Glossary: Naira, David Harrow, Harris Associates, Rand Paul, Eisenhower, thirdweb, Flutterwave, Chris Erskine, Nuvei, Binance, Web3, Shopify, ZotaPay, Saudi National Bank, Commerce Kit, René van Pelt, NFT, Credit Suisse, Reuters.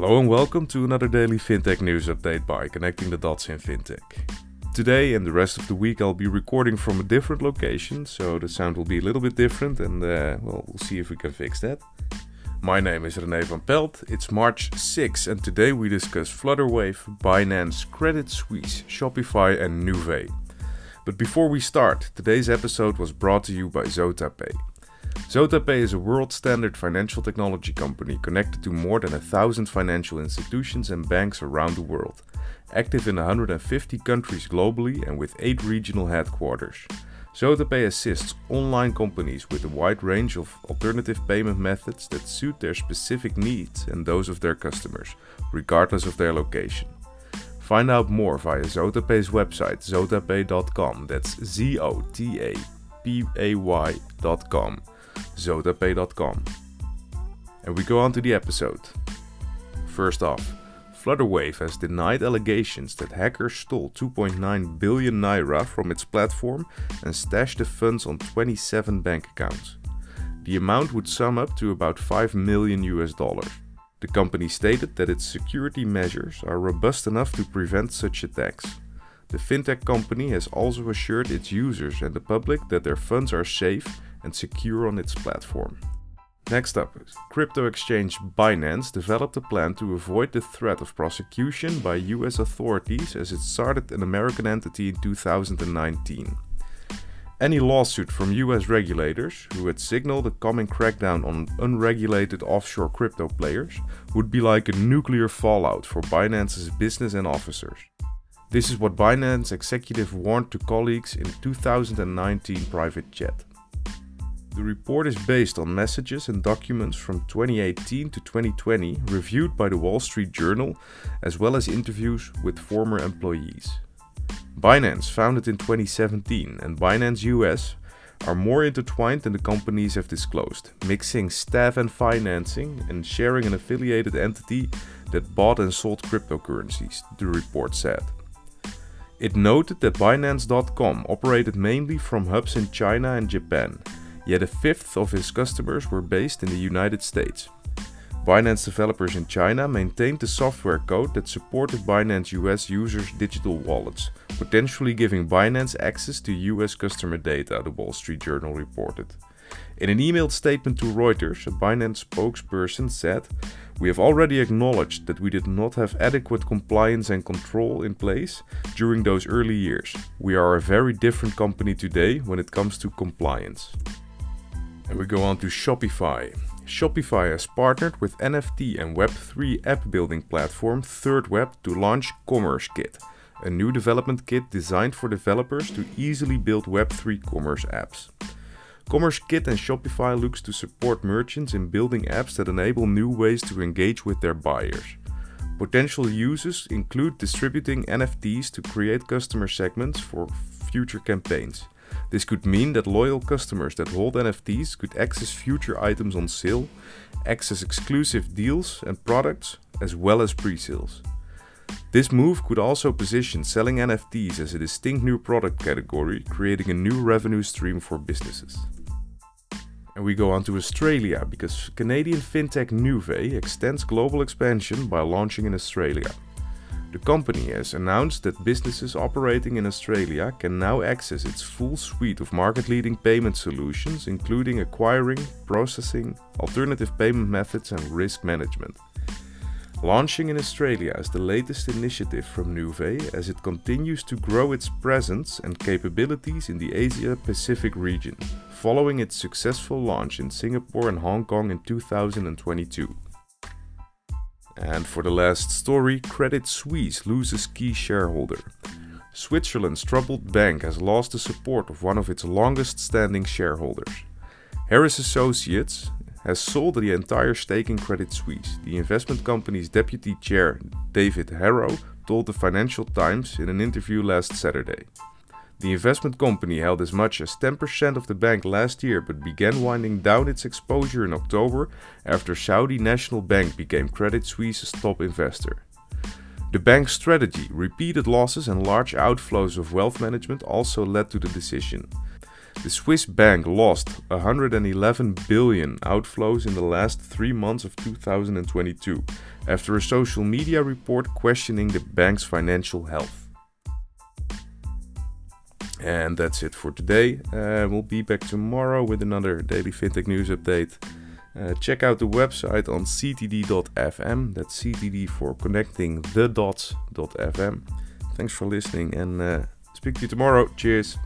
Hello and welcome to another daily fintech news update by Connecting the Dots in Fintech. Today and the rest of the week I'll be recording from a different location, so the sound will be a little bit different and we'll see if we can fix that. My name is René van Pelt, it's March 6 and today we discuss Flutterwave, Binance, Credit Suisse, Shopify and Nuvei. But before we start, today's episode was brought to you by ZotaPay. ZotaPay is a world-standard financial technology company connected to more than 1,000 financial institutions and banks around the world, active in 150 countries globally and with 8 regional headquarters. ZotaPay assists online companies with a wide range of alternative payment methods that suit their specific needs and those of their customers, regardless of their location. Find out more via ZotaPay's website zotapay.com, that's ZOTAPAY.com. ZotaPay.com. And we go on to the episode. First off, Flutterwave has denied allegations that hackers stole 2.9 billion Naira from its platform and stashed the funds on 27 bank accounts. The amount would sum up to about $5 million. The company stated that its security measures are robust enough to prevent such attacks. The fintech company has also assured its users and the public that their funds are safe and secure on its platform. Next up, crypto exchange Binance developed a plan to avoid the threat of prosecution by US authorities as it started an American entity in 2019. Any lawsuit from US regulators, who had signaled a coming crackdown on unregulated offshore crypto players, would be like a nuclear fallout for Binance's business and officers. This is what Binance executive warned to colleagues in a 2019 private chat. The report is based on messages and documents from 2018 to 2020 reviewed by the Wall Street Journal, as well as interviews with former employees. Binance, founded in 2017, and Binance US are more intertwined than the companies have disclosed, mixing staff and financing and sharing an affiliated entity that bought and sold cryptocurrencies, the report said. It noted that Binance.com operated mainly from hubs in China and Japan, yet a fifth of its customers were based in the United States. Binance developers in China maintained the software code that supported Binance US users' digital wallets, potentially giving Binance access to US customer data, the Wall Street Journal reported. In an emailed statement to Reuters, a Binance spokesperson said, "We have already acknowledged that we did not have adequate compliance and control in place during those early years. We are a very different company today when it comes to compliance." And we go on to Shopify. Shopify has partnered with NFT and Web3 app building platform thirdweb to launch Commerce Kit, a new development kit designed for developers to easily build Web3 commerce apps. Commerce Kit and Shopify looks to support merchants in building apps that enable new ways to engage with their buyers. Potential uses include distributing NFTs to create customer segments for future campaigns. This could mean that loyal customers that hold NFTs could access future items on sale, access exclusive deals and products, as well as pre-sales. This move could also position selling NFTs as a distinct new product category, creating a new revenue stream for businesses. And we go on to Australia, because Canadian fintech Nuvei extends global expansion by launching in Australia. The company has announced that businesses operating in Australia can now access its full suite of market-leading payment solutions, including acquiring, processing, alternative payment methods and risk management. Launching in Australia is the latest initiative from Nuvei as it continues to grow its presence and capabilities in the Asia-Pacific region, following its successful launch in Singapore and Hong Kong in 2022. And for the last story, Credit Suisse loses key shareholder. Switzerland's troubled bank has lost the support of one of its longest-standing shareholders. Harris Associates has sold the entire stake in Credit Suisse, the investment company's deputy chair David Harrow told the Financial Times in an interview last Saturday. The investment company held as much as 10% of the bank last year but began winding down its exposure in October after Saudi National Bank became Credit Suisse's top investor. The bank's strategy, repeated losses and large outflows of wealth management also led to the decision. The Swiss bank lost 111 billion outflows in the last 3 months of 2022 after a social media report questioning the bank's financial health. And that's it for today. We'll be back tomorrow with another daily fintech news update. Check out the website on ctd.fm. That's ctd for connecting the dots.fm. Thanks for listening and speak to you tomorrow. Cheers.